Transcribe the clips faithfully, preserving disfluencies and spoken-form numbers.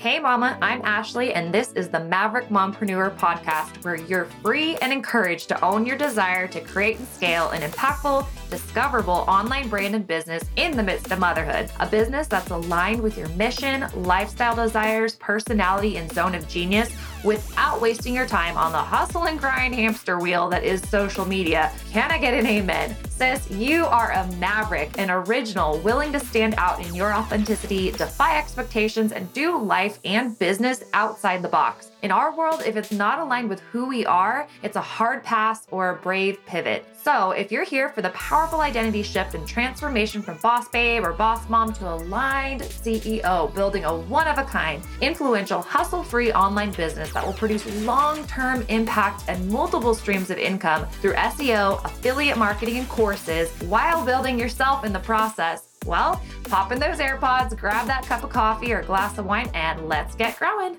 Hey mama, I'm Ashley, and this is the Maverick Mompreneur podcast, where you're free and encouraged to own your desire to create and scale an impactful, discoverable online brand and business in the midst of motherhood. A business that's aligned with your mission, lifestyle desires, personality, and zone of genius without wasting your time on the hustle and grind hamster wheel that is social media. Can I get an amen? Sis, you are a maverick, an original, willing to stand out in your authenticity, defy expectations, and do life and business outside the box. In our world, if it's not aligned with who we are, it's a hard pass or a brave pivot. So if you're here for the powerful identity shift and transformation from boss babe or boss mom to aligned C E O, building a one-of-a-kind, influential, hustle-free online business that will produce long-term impact and multiple streams of income through S E O, affiliate marketing, and courses while building yourself in the process, well, pop in those AirPods, grab that cup of coffee or glass of wine, and let's get growing.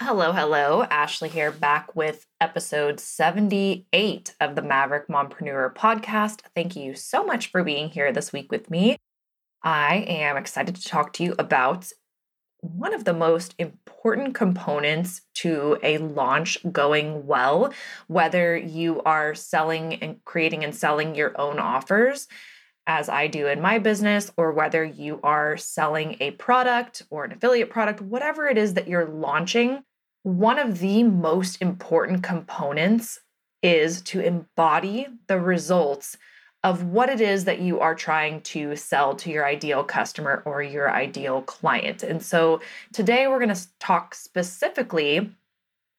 Hello, hello. Ashley here, back with episode seventy-eight of the Maverick Mompreneur podcast. Thank you so much for being here this week with me. I am excited to talk to you about one of the most important components to a launch going well, whether you are selling and creating and selling your own offers, as I do in my business, or whether you are selling a product or an affiliate product, whatever it is that you're launching. One of the most important components is to embody the results of what it is that you are trying to sell to your ideal customer or your ideal client. And so today we're going to talk specifically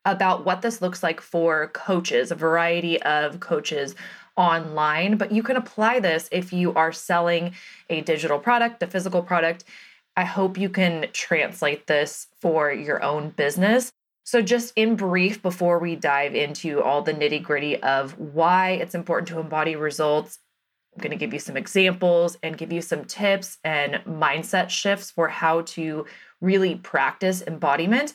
about what this looks like for coaches, a variety of coaches online, but you can apply this if you are selling a digital product, a physical product. I hope you can translate this for your own business. So just in brief, before we dive into all the nitty-gritty of why it's important to embody results, I'm going to give you some examples and give you some tips and mindset shifts for how to really practice embodiment.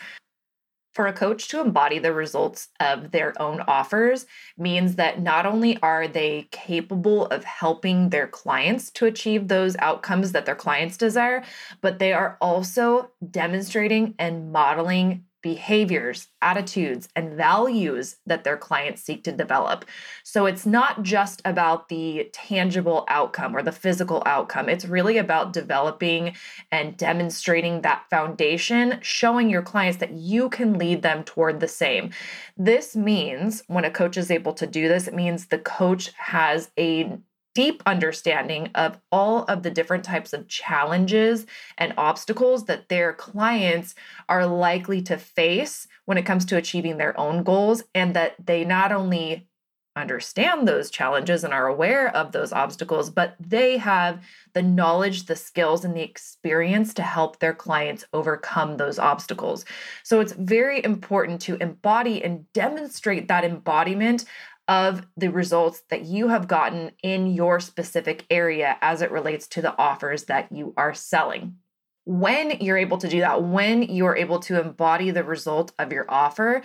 For a coach to embody the results of their own offers means that not only are they capable of helping their clients to achieve those outcomes that their clients desire, but they are also demonstrating and modeling behaviors, attitudes, and values that their clients seek to develop. So it's not just about the tangible outcome or the physical outcome. It's really about developing and demonstrating that foundation, showing your clients that you can lead them toward the same. This means when a coach is able to do this, it means the coach has a deep understanding of all of the different types of challenges and obstacles that their clients are likely to face when it comes to achieving their own goals, and that they not only understand those challenges and are aware of those obstacles, but they have the knowledge, the skills, and the experience to help their clients overcome those obstacles. So it's very important to embody and demonstrate that embodiment of the results that you have gotten in your specific area as it relates to the offers that you are selling. When you're able to do that, when you're able to embody the result of your offer,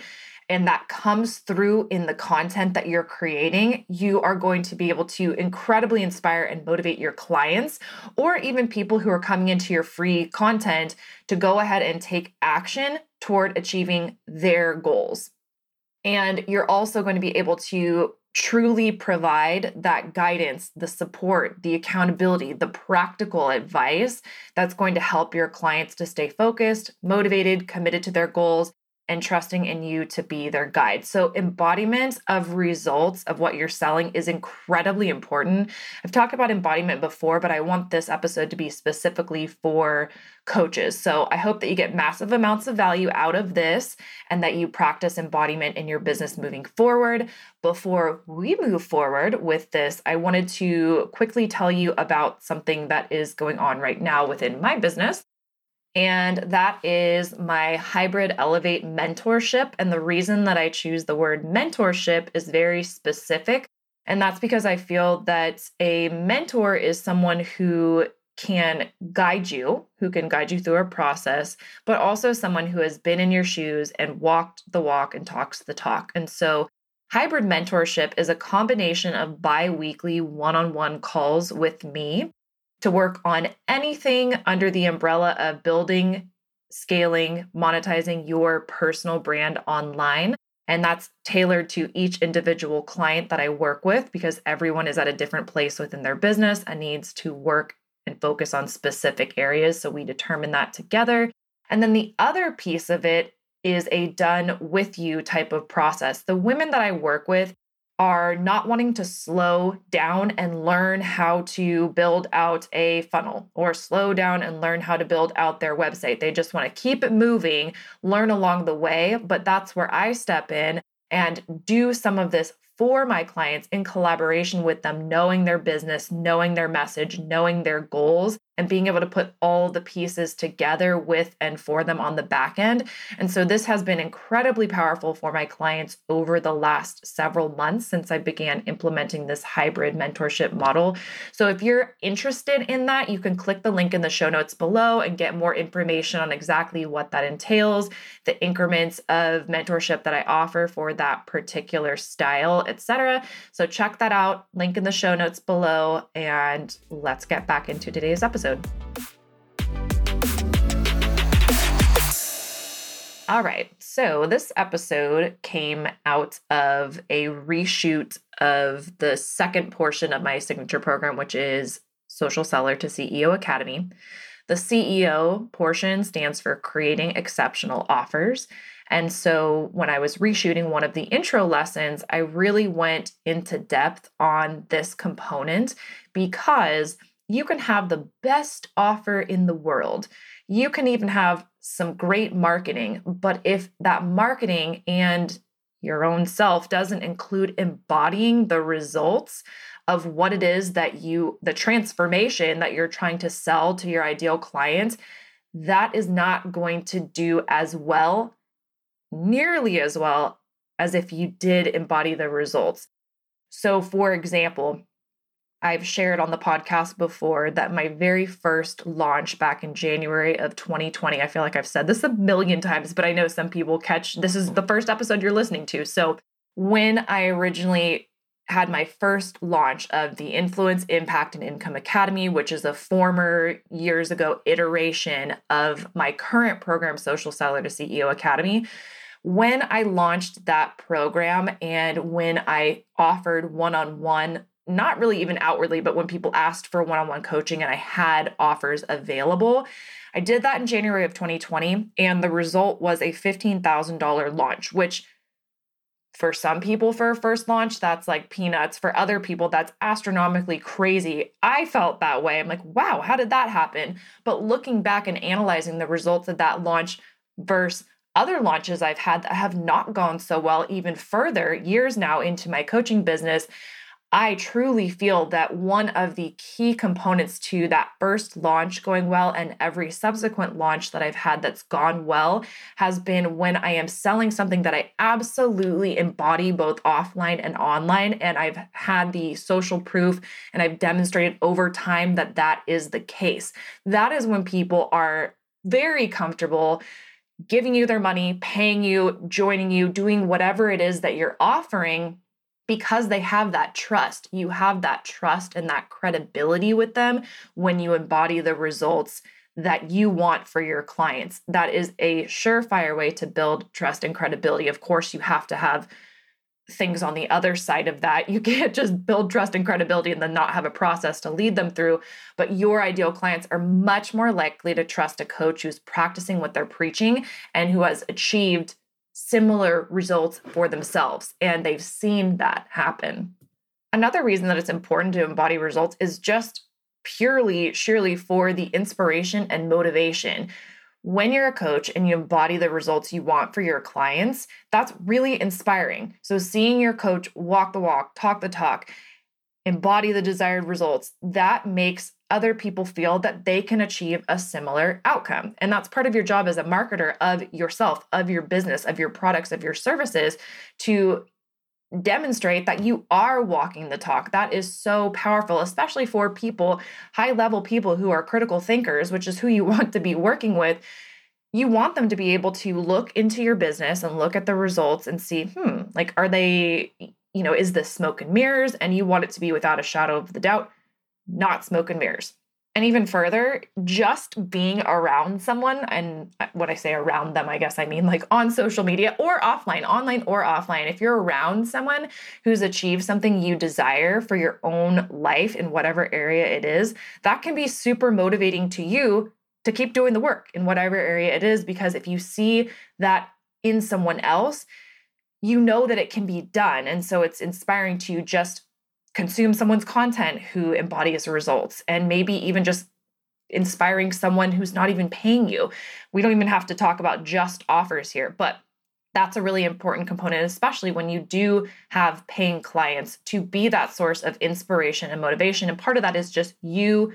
and that comes through in the content that you're creating, you are going to be able to incredibly inspire and motivate your clients, or even people who are coming into your free content, to go ahead and take action toward achieving their goals. And you're also going to be able to truly provide that guidance, the support, the accountability, the practical advice that's going to help your clients to stay focused, motivated, committed to their goals, and trusting in you to be their guide. So embodiment of results of what you're selling is incredibly important. I've talked about embodiment before, but I want this episode to be specifically for coaches. So I hope that you get massive amounts of value out of this and that you practice embodiment in your business moving forward. Before we move forward with this, I wanted to quickly tell you about something that is going on right now within my business. And that is my hybrid Elevate mentorship. And the reason that I choose the word mentorship is very specific. And that's because I feel that a mentor is someone who can guide you, who can guide you through a process, but also someone who has been in your shoes and walked the walk and talks the talk. And so hybrid mentorship is a combination of bi-weekly one-on-one calls with me, to work on anything under the umbrella of building, scaling, monetizing your personal brand online. And that's tailored to each individual client that I work with because everyone is at a different place within their business and needs to work and focus on specific areas. So we determine that together. And then the other piece of it is a done with you type of process. The women that I work with are not wanting to slow down and learn how to build out a funnel or slow down and learn how to build out their website. They just want to keep it moving, learn along the way, but that's where I step in and do some of this for my clients in collaboration with them, knowing their business, knowing their message, knowing their goals, and being able to put all the pieces together with and for them on the back end. And so this has been incredibly powerful for my clients over the last several months since I began implementing this hybrid mentorship model. So if you're interested in that, you can click the link in the show notes below and get more information on exactly what that entails, the increments of mentorship that I offer for that particular style, et cetera. So check that out, link in the show notes below, and let's get back into today's episode. All right, so this episode came out of a reshoot of the second portion of my signature program, which is Social Seller to C E O Academy. The C E O portion stands for Creating Exceptional Offers. And so when I was reshooting one of the intro lessons, I really went into depth on this component because you can have the best offer in the world. You can even have some great marketing, but if that marketing and your own self doesn't include embodying the results of what it is that you, the transformation that you're trying to sell to your ideal client, that is not going to do as well nearly as well as if you did embody the results. So for example, I've shared on the podcast before that my very first launch back in January of twenty twenty, I feel like I've said this a million times, but I know some people catch, this is the first episode you're listening to. So when I originally had my first launch of the Influence, Impact, and Income Academy, which is a former years ago iteration of my current program, Social Seller to C E O Academy, when I launched that program and when I offered one-on-one, not really even outwardly, but when people asked for one-on-one coaching and I had offers available, I did that in January of twenty twenty. And the result was a fifteen thousand dollars launch, which for some people for a first launch, that's like peanuts. For other people, that's astronomically crazy. I felt that way. I'm like, wow, how did that happen? But looking back and analyzing the results of that launch versus other launches I've had that have not gone so well, even further years now into my coaching business, I truly feel that one of the key components to that first launch going well and every subsequent launch that I've had that's gone well has been when I am selling something that I absolutely embody both offline and online. And I've had the social proof and I've demonstrated over time that that is the case. That is when people are very comfortable giving you their money, paying you, joining you, doing whatever it is that you're offering, because they have that trust. You have that trust and that credibility with them when you embody the results that you want for your clients. That is a surefire way to build trust and credibility. Of course, you have to have things on the other side of that. You can't just build trust and credibility and then not have a process to lead them through. But your ideal clients are much more likely to trust a coach who's practicing what they're preaching and who has achieved similar results for themselves. And they've seen that happen. Another reason that it's important to embody results is just purely, surely for the inspiration and motivation. When you're a coach and you embody the results you want for your clients, that's really inspiring. So seeing your coach walk the walk, talk the talk, embody the desired results, that makes other people feel that they can achieve a similar outcome. And that's part of your job as a marketer of yourself, of your business, of your products, of your services, to demonstrate that you are walking the talk. That is so powerful, especially for people, high-level people who are critical thinkers, which is who you want to be working with. You want them to be able to look into your business and look at the results and see, hmm, like, are they, you know, is this smoke and mirrors? And you want it to be without a shadow of the doubt, not smoke and mirrors. And even further, just being around someone, and when I say around them, I guess I mean like on social media or offline, online or offline. If you're around someone who's achieved something you desire for your own life in whatever area it is, that can be super motivating to you to keep doing the work in whatever area it is, because if you see that in someone else, you know that it can be done. And so it's inspiring to you just consume someone's content who embodies results, and maybe even just inspiring someone who's not even paying you. We don't even have to talk about just offers here, but that's a really important component, especially when you do have paying clients, to be that source of inspiration and motivation. And part of that is just you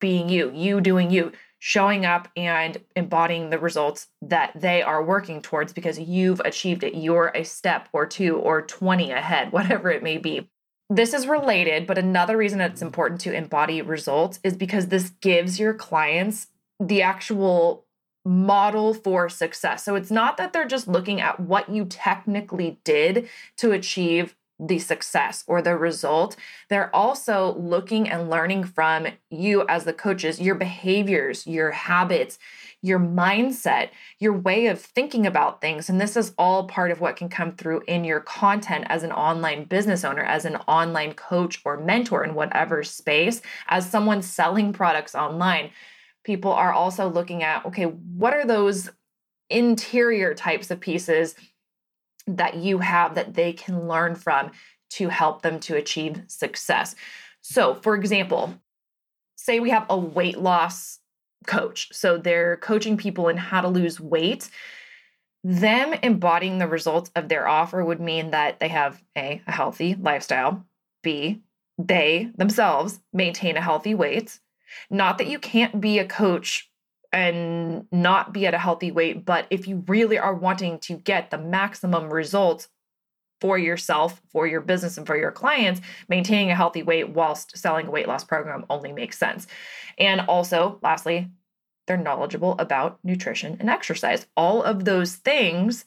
being you, you doing you, showing up and embodying the results that they are working towards because you've achieved it. You're a step or two or twenty ahead, whatever it may be. This is related, but another reason it's important to embody results is because this gives your clients the actual model for success. So it's not that they're just looking at what you technically did to achieve the success or the result. They're also looking and learning from you as the coaches, your behaviors, your habits, your mindset, your way of thinking about things. And this is all part of what can come through in your content as an online business owner, as an online coach or mentor in whatever space, as someone selling products online. People are also looking at, okay, what are those interior types of pieces that you have that they can learn from to help them to achieve success. So for example, say we have a weight loss coach. So they're coaching people in how to lose weight. Them embodying the results of their offer would mean that they have A, a healthy lifestyle, B, they themselves maintain a healthy weight. Not that you can't be a coach and not be at a healthy weight, but if you really are wanting to get the maximum results for yourself, for your business, and for your clients, maintaining a healthy weight whilst selling a weight loss program only makes sense. And also, lastly, they're knowledgeable about nutrition and exercise. All of those things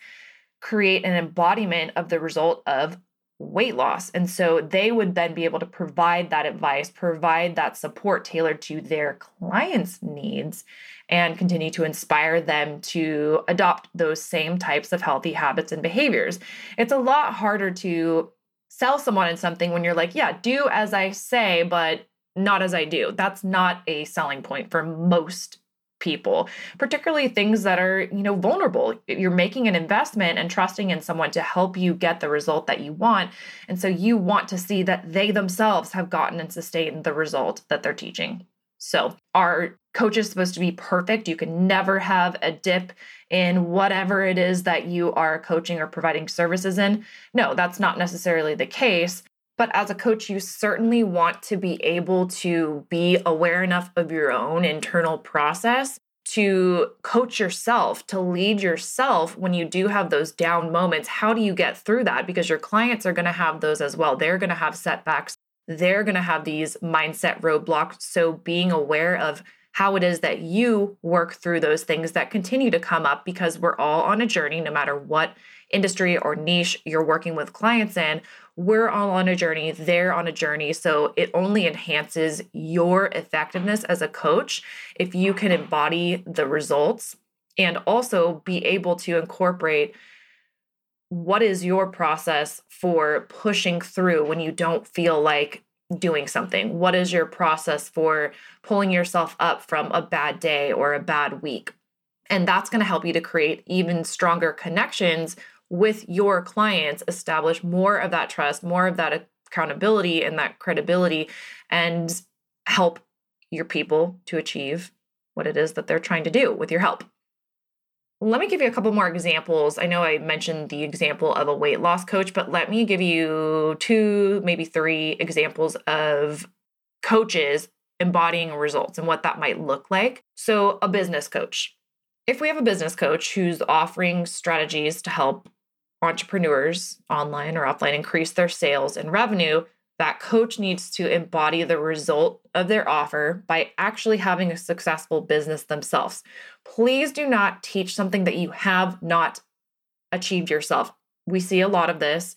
create an embodiment of the result of weight loss. And so they would then be able to provide that advice, provide that support tailored to their clients' needs, and continue to inspire them to adopt those same types of healthy habits and behaviors. It's a lot harder to sell someone in something when you're like, yeah, do as I say, but not as I do. That's not a selling point for most people, particularly things that are, you know, vulnerable. You're making an investment and trusting in someone to help you get the result that you want. And so you want to see that they themselves have gotten and sustained the result that they're teaching. So are coaches supposed to be perfect? You can never have a dip in whatever it is that you are coaching or providing services in. No, that's not necessarily the case. But as a coach, you certainly want to be able to be aware enough of your own internal process to coach yourself, to lead yourself when you do have those down moments. How do you get through that? Because your clients are going to have those as well. They're going to have setbacks. They're going to have these mindset roadblocks. So being aware of how it is that you work through those things that continue to come up, because we're all on a journey, no matter what industry or niche you're working with clients in. We're all on a journey. They're on a journey. So it only enhances your effectiveness as a coach if you can embody the results and also be able to incorporate what is your process for pushing through when you don't feel like doing something. What is your process for pulling yourself up from a bad day or a bad week? And that's going to help you to create even stronger connections with your clients, establish more of that trust, more of that accountability and that credibility, and help your people to achieve what it is that they're trying to do with your help. Let me give you a couple more examples. I know I mentioned the example of a weight loss coach, but let me give you two, maybe three examples of coaches embodying results and what that might look like. So a business coach. If we have a business coach who's offering strategies to help entrepreneurs online or offline increase their sales and revenue, that coach needs to embody the result of their offer by actually having a successful business themselves. Please do not teach something that you have not achieved yourself. We see a lot of this,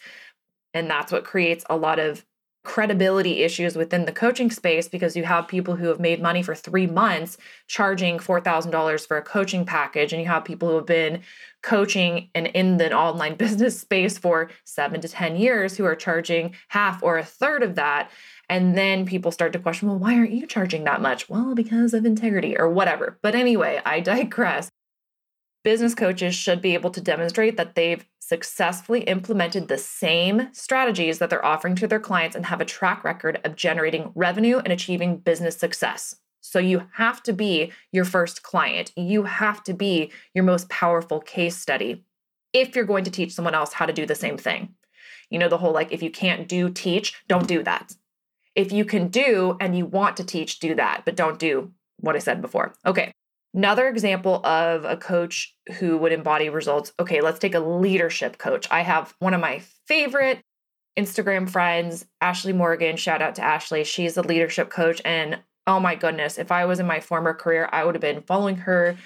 and that's what creates a lot of credibility issues within the coaching space because you have people who have made money for three months charging four thousand dollars for a coaching package. And you have people who have been coaching and in the online business space for seven to ten years who are charging half or a third of that. And then people start to question, well, why aren't you charging that much? Well, because of integrity or whatever. But anyway, I digress. Business coaches should be able to demonstrate that they've successfully implemented the same strategies that they're offering to their clients and have a track record of generating revenue and achieving business success. So you have to be your first client. You have to be your most powerful case study if you're going to teach someone else how to do the same thing. You know, the whole like, if you can't do, teach, don't do that. If you can do and you want to teach, do that, but don't do what I said before. Okay. Another example of a coach who would embody results. Okay, let's take a leadership coach. I have one of my favorite Instagram friends, Ashley Morgan. Shout out to Ashley. She's a leadership coach. And oh my goodness, if I was in my former career, I would have been following her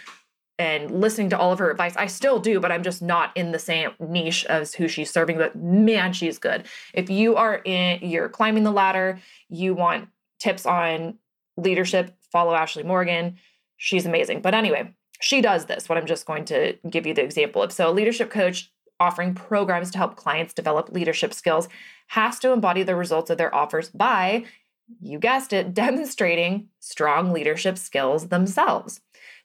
and listening to all of her advice. I still do, but I'm just not in the same niche as who she's serving. But man, she's good. If you are in, you're climbing the ladder, you want tips on leadership, follow Ashley Morgan. She's amazing. But anyway, she does this, what I'm just going to give you the example of. So a leadership coach offering programs to help clients develop leadership skills has to embody the results of their offers by, you guessed it, demonstrating strong leadership skills themselves.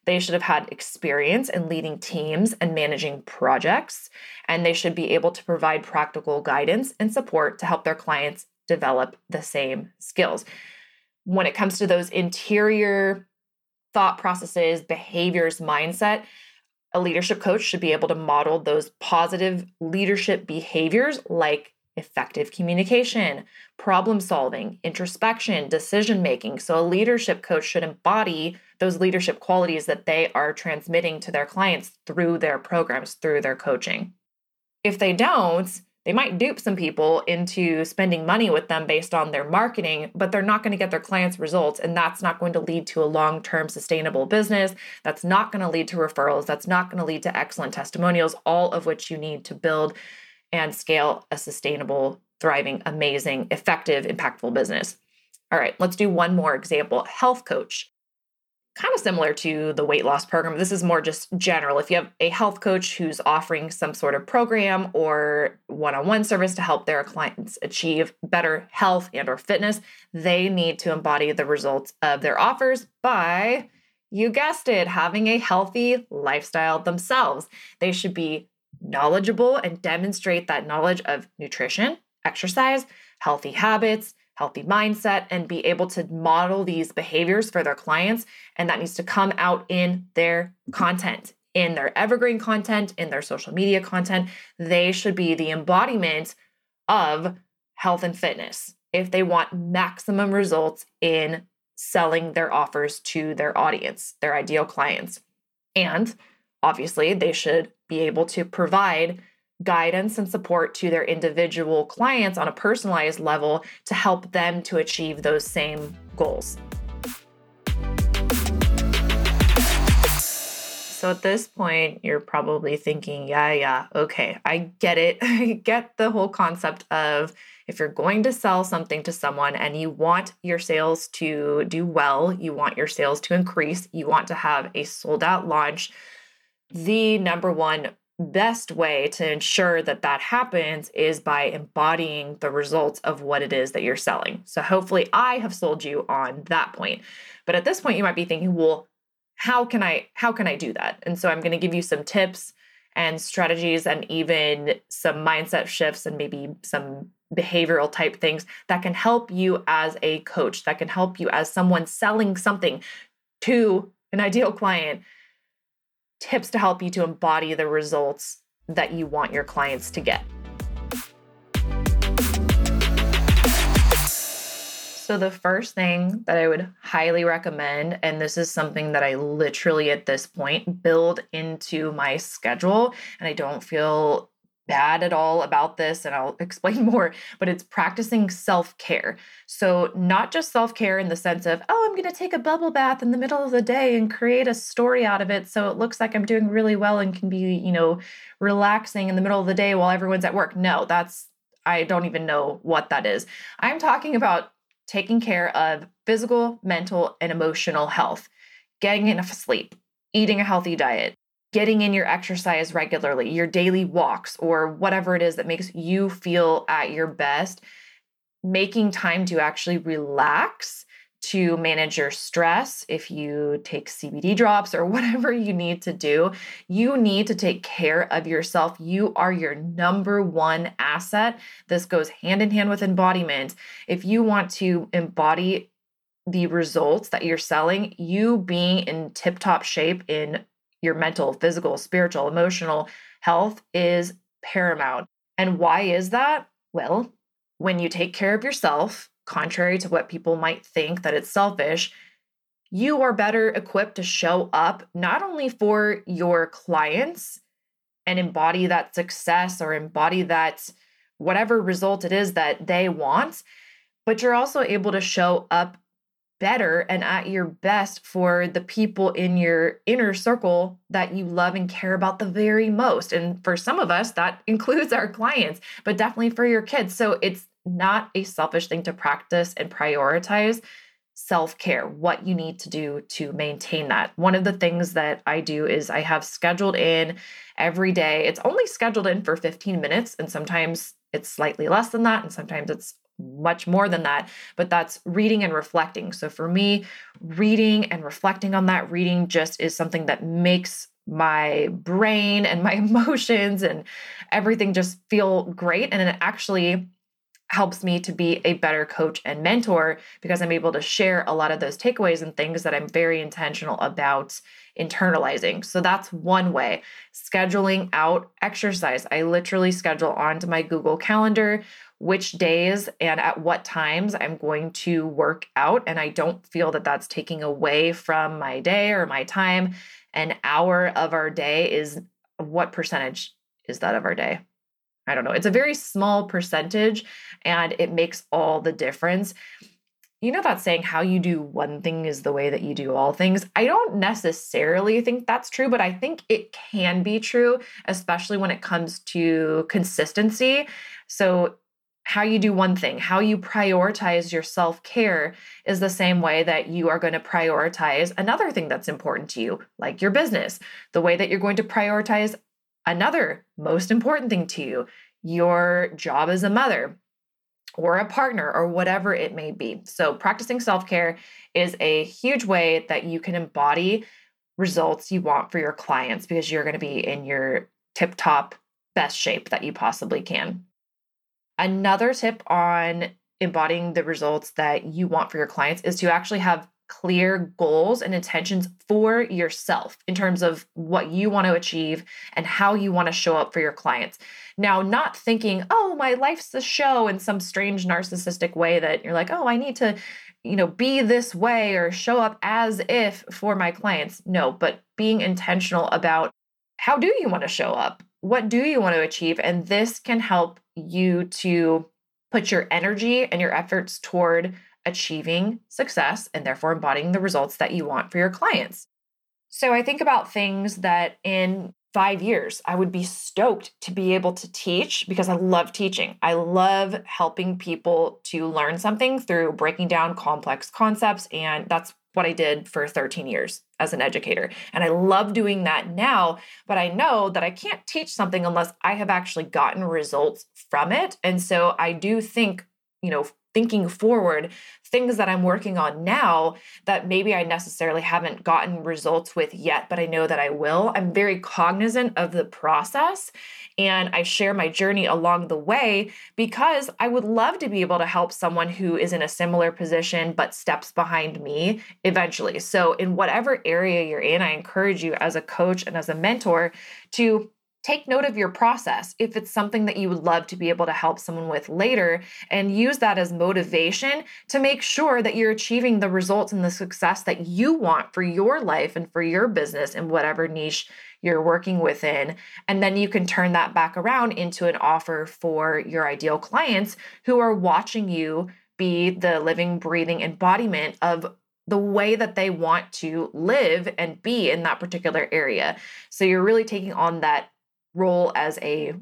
They should have had experience in leading teams and managing projects, and they should be able to provide practical guidance and support to help their clients develop the same skills. When it comes to those interior thought processes, behaviors, mindset, a leadership coach should be able to model those positive leadership behaviors like effective communication, problem solving, introspection, decision making. So a leadership coach should embody those leadership qualities that they are transmitting to their clients through their programs, through their coaching. If they don't, they might dupe some people into spending money with them based on their marketing, but they're not going to get their clients' results. And that's not going to lead to a long-term sustainable business. That's not going to lead to referrals. That's not going to lead to excellent testimonials, all of which you need to build and scale a sustainable, thriving, amazing, effective, impactful business. All right, let's do one more example. Health coach. Kind of similar to the weight loss program. This is more just general. If you have a health coach who's offering some sort of program or one-on-one service to help their clients achieve better health and or fitness, they need to embody the results of their offers by, you guessed it, having a healthy lifestyle themselves. They should be knowledgeable and demonstrate that knowledge of nutrition, exercise, healthy habits, healthy mindset, and be able to model these behaviors for their clients. And that needs to come out in their content, in their evergreen content, in their social media content. They should be the embodiment of health and fitness if they want maximum results in selling their offers to their audience, their ideal clients. And obviously, they should be able to provide guidance and support to their individual clients on a personalized level to help them to achieve those same goals. So at this point, you're probably thinking, yeah, yeah, okay, I get it. I get the whole concept of if you're going to sell something to someone and you want your sales to do well, you want your sales to increase, you want to have a sold out launch, the number one best way to ensure that that happens is by embodying the results of what it is that you're selling. So hopefully I have sold you on that point. But at this point, you might be thinking, well, how can I, how can I do that? And so I'm going to give you some tips and strategies and even some mindset shifts and maybe some behavioral type things that can help you as a coach, that can help you as someone selling something to an ideal client. Tips to help you to embody the results that you want your clients to get. So the first thing that I would highly recommend, and this is something that I literally at this point build into my schedule, and I don't feel bad at all about this, and I'll explain more, but it's practicing self-care. So not just self-care in the sense of, oh, I'm going to take a bubble bath in the middle of the day and create a story out of it so it looks like I'm doing really well and can be, you know, relaxing in the middle of the day while everyone's at work. No, that's I don't even know what that is. I'm talking about taking care of physical, mental, and emotional health, getting enough sleep, eating a healthy diet, getting in your exercise regularly, your daily walks, or whatever it is that makes you feel at your best, making time to actually relax, to manage your stress. If you take C B D drops or whatever you need to do, you need to take care of yourself. You are your number one asset. This goes hand in hand with embodiment. If you want to embody the results that you're selling, you being in tip-top shape in your mental, physical, spiritual, emotional health is paramount. And why is that? Well, when you take care of yourself, contrary to what people might think that it's selfish, you are better equipped to show up not only for your clients and embody that success or embody that whatever result it is that they want, but you're also able to show up better and at your best for the people in your inner circle that you love and care about the very most. And for some of us, that includes our clients, but definitely for your kids. So it's not a selfish thing to practice and prioritize self-care, what you need to do to maintain that. One of the things that I do is I have scheduled in every day. It's only scheduled in for fifteen minutes, and sometimes it's slightly less than that, and sometimes it's much more than that, but that's reading and reflecting. So for me, reading and reflecting on that, reading just is something that makes my brain and my emotions and everything just feel great. And it actually helps me to be a better coach and mentor because I'm able to share a lot of those takeaways and things that I'm very intentional about internalizing. So that's one way. Scheduling out exercise. I literally schedule onto my Google Calendar which days and at what times I'm going to work out. And I don't feel that that's taking away from my day or my time. An hour of our day is, what percentage is that of our day? I don't know. It's a very small percentage and it makes all the difference. You know that saying, how you do one thing is the way that you do all things? I don't necessarily think that's true, but I think it can be true, especially when it comes to consistency. So how you do one thing, how you prioritize your self-care is the same way that you are going to prioritize another thing that's important to you, like your business, the way that you're going to prioritize another most important thing to you, your job as a mother or a partner or whatever it may be. So practicing self-care is a huge way that you can embody results you want for your clients because you're going to be in your tip-top best shape that you possibly can. Another tip on embodying the results that you want for your clients is to actually have clear goals and intentions for yourself in terms of what you want to achieve and how you want to show up for your clients. Now, not thinking, oh, my life's a show in some strange narcissistic way that you're like, oh, I need to, you know, be this way or show up as if for my clients. No, but being intentional about how do you want to show up? What do you want to achieve? And this can help you to put your energy and your efforts toward achieving success and therefore embodying the results that you want for your clients. So I think about things that in five years, I would be stoked to be able to teach because I love teaching. I love helping people to learn something through breaking down complex concepts. And that's what I did for thirteen years as an educator. And I love doing that now, but I know that I can't teach something unless I have actually gotten results from it. And so I do think, you know, thinking forward, things that I'm working on now that maybe I necessarily haven't gotten results with yet, but I know that I will. I'm very cognizant of the process and I share my journey along the way because I would love to be able to help someone who is in a similar position, but steps behind me eventually. So in whatever area you're in, I encourage you as a coach and as a mentor to take note of your process if it's something that you would love to be able to help someone with later and use that as motivation to make sure that you're achieving the results and the success that you want for your life and for your business in whatever niche you're working within. And then you can turn that back around into an offer for your ideal clients who are watching you be the living, breathing embodiment of the way that they want to live and be in that particular area. So you're really taking on that role as a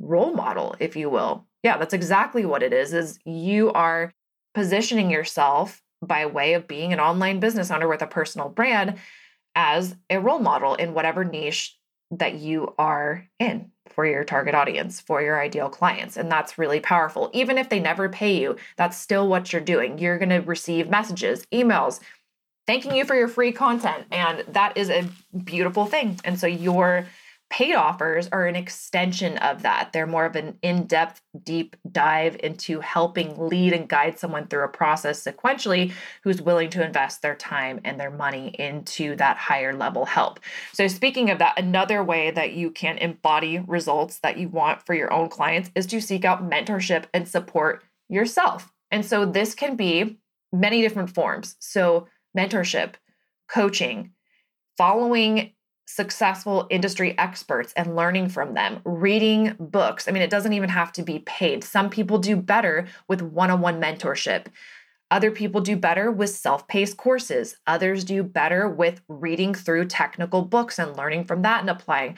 role model, if you will. Yeah, that's exactly what it is, is you are positioning yourself by way of being an online business owner with a personal brand as a role model in whatever niche that you are in for your target audience, for your ideal clients. And that's really powerful. Even if they never pay you, that's still what you're doing. You're going to receive messages, emails, thanking you for your free content. And that is a beautiful thing. And so your paid offers are an extension of that. They're more of an in-depth, deep dive into helping lead and guide someone through a process sequentially who's willing to invest their time and their money into that higher level help. So speaking of that, another way that you can embody results that you want for your own clients is to seek out mentorship and support yourself. And so this can be many different forms. So mentorship, coaching, following successful industry experts and learning from them, reading books. I mean, it doesn't even have to be paid. Some people do better with one-on-one mentorship. Other people do better with self-paced courses. Others do better with reading through technical books and learning from that and applying.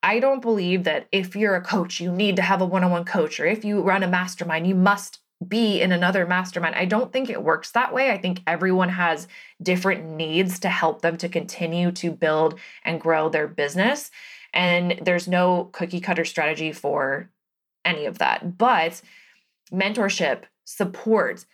I don't believe that if you're a coach, you need to have a one-on-one coach, or if you run a mastermind, you must be in another mastermind. I don't think it works that way. I think everyone has different needs to help them to continue to build and grow their business. And there's no cookie cutter strategy for any of that. But mentorship, support,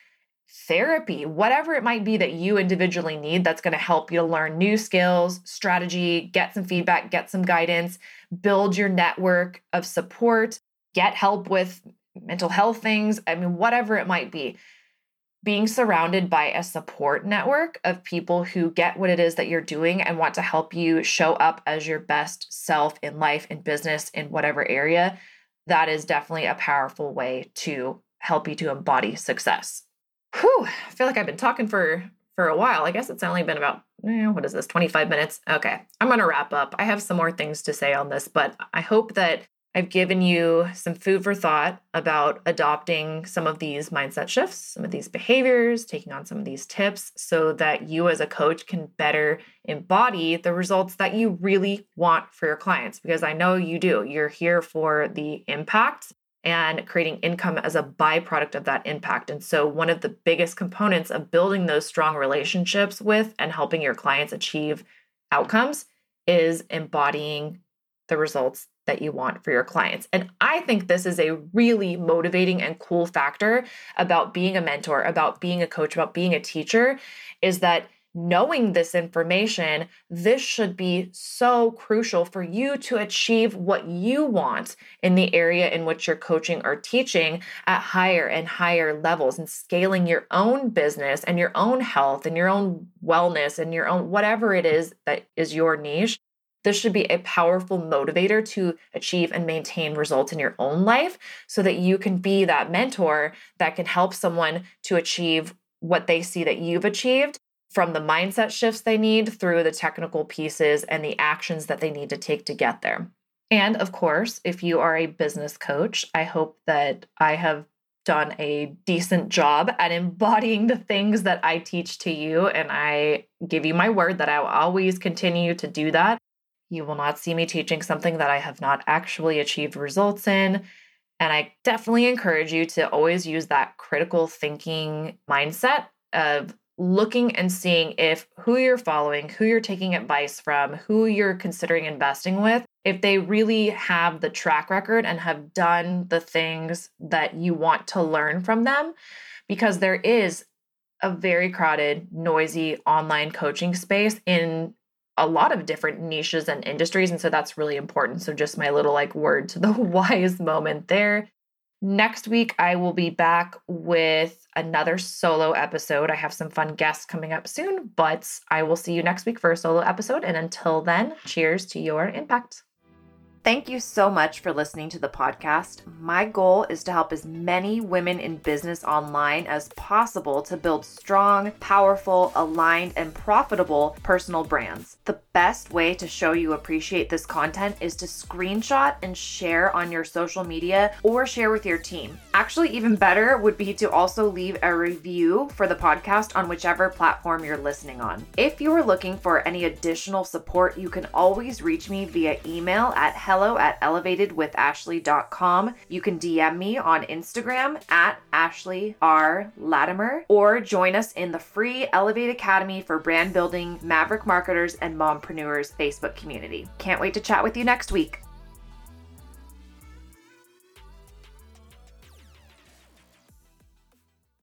therapy, whatever it might be that you individually need, that's going to help you to learn new skills, strategy, get some feedback, get some guidance, build your network of support, get help with mental health things. I mean, whatever it might be, being surrounded by a support network of people who get what it is that you're doing and want to help you show up as your best self in life, in business, in whatever area, that is definitely a powerful way to help you to embody success. Whew, I feel like I've been talking for, for a while. I guess it's only been about, eh, what is this, twenty-five minutes? Okay, I'm going to wrap up. I have some more things to say on this, but I hope that I've given you some food for thought about adopting some of these mindset shifts, some of these behaviors, taking on some of these tips so that you as a coach can better embody the results that you really want for your clients, because I know you do. You're here for the impact and creating income as a byproduct of that impact. And so one of the biggest components of building those strong relationships with and helping your clients achieve outcomes is embodying the results that you want for your clients. And I think this is a really motivating and cool factor about being a mentor, about being a coach, about being a teacher, is that knowing this information, this should be so crucial for you to achieve what you want in the area in which you're coaching or teaching at higher and higher levels and scaling your own business and your own health and your own wellness and your own whatever it is that is your niche. This should be a powerful motivator to achieve and maintain results in your own life so that you can be that mentor that can help someone to achieve what they see that you've achieved, from the mindset shifts they need through the technical pieces and the actions that they need to take to get there. And of course, if you are a business coach, I hope that I have done a decent job at embodying the things that I teach to you. And I give you my word that I will always continue to do that. You will not see me teaching something that I have not actually achieved results in. And I definitely encourage you to always use that critical thinking mindset of looking and seeing if who you're following, who you're taking advice from, who you're considering investing with, if they really have the track record and have done the things that you want to learn from them. Because there is a very crowded, noisy online coaching space in a lot of different niches and industries. And so that's really important. So just my little like word to the wise moment there. Next week, I will be back with another solo episode. I have some fun guests coming up soon, but I will see you next week for a solo episode. And until then, cheers to your impact. Thank you so much for listening to the podcast. My goal is to help as many women in business online as possible to build strong, powerful, aligned, and profitable personal brands. The best way to show you appreciate this content is to screenshot and share on your social media or share with your team. Actually, even better would be to also leave a review for the podcast on whichever platform you're listening on. If you are looking for any additional support, you can always reach me via email at hello at elevated with ashley dot com. You can D M me on Instagram at ashley r latimer, or join us in the free Elevate Academy for Brand Building, Maverick Marketers and Mompreneurs Facebook community. Can't wait to chat with you next week.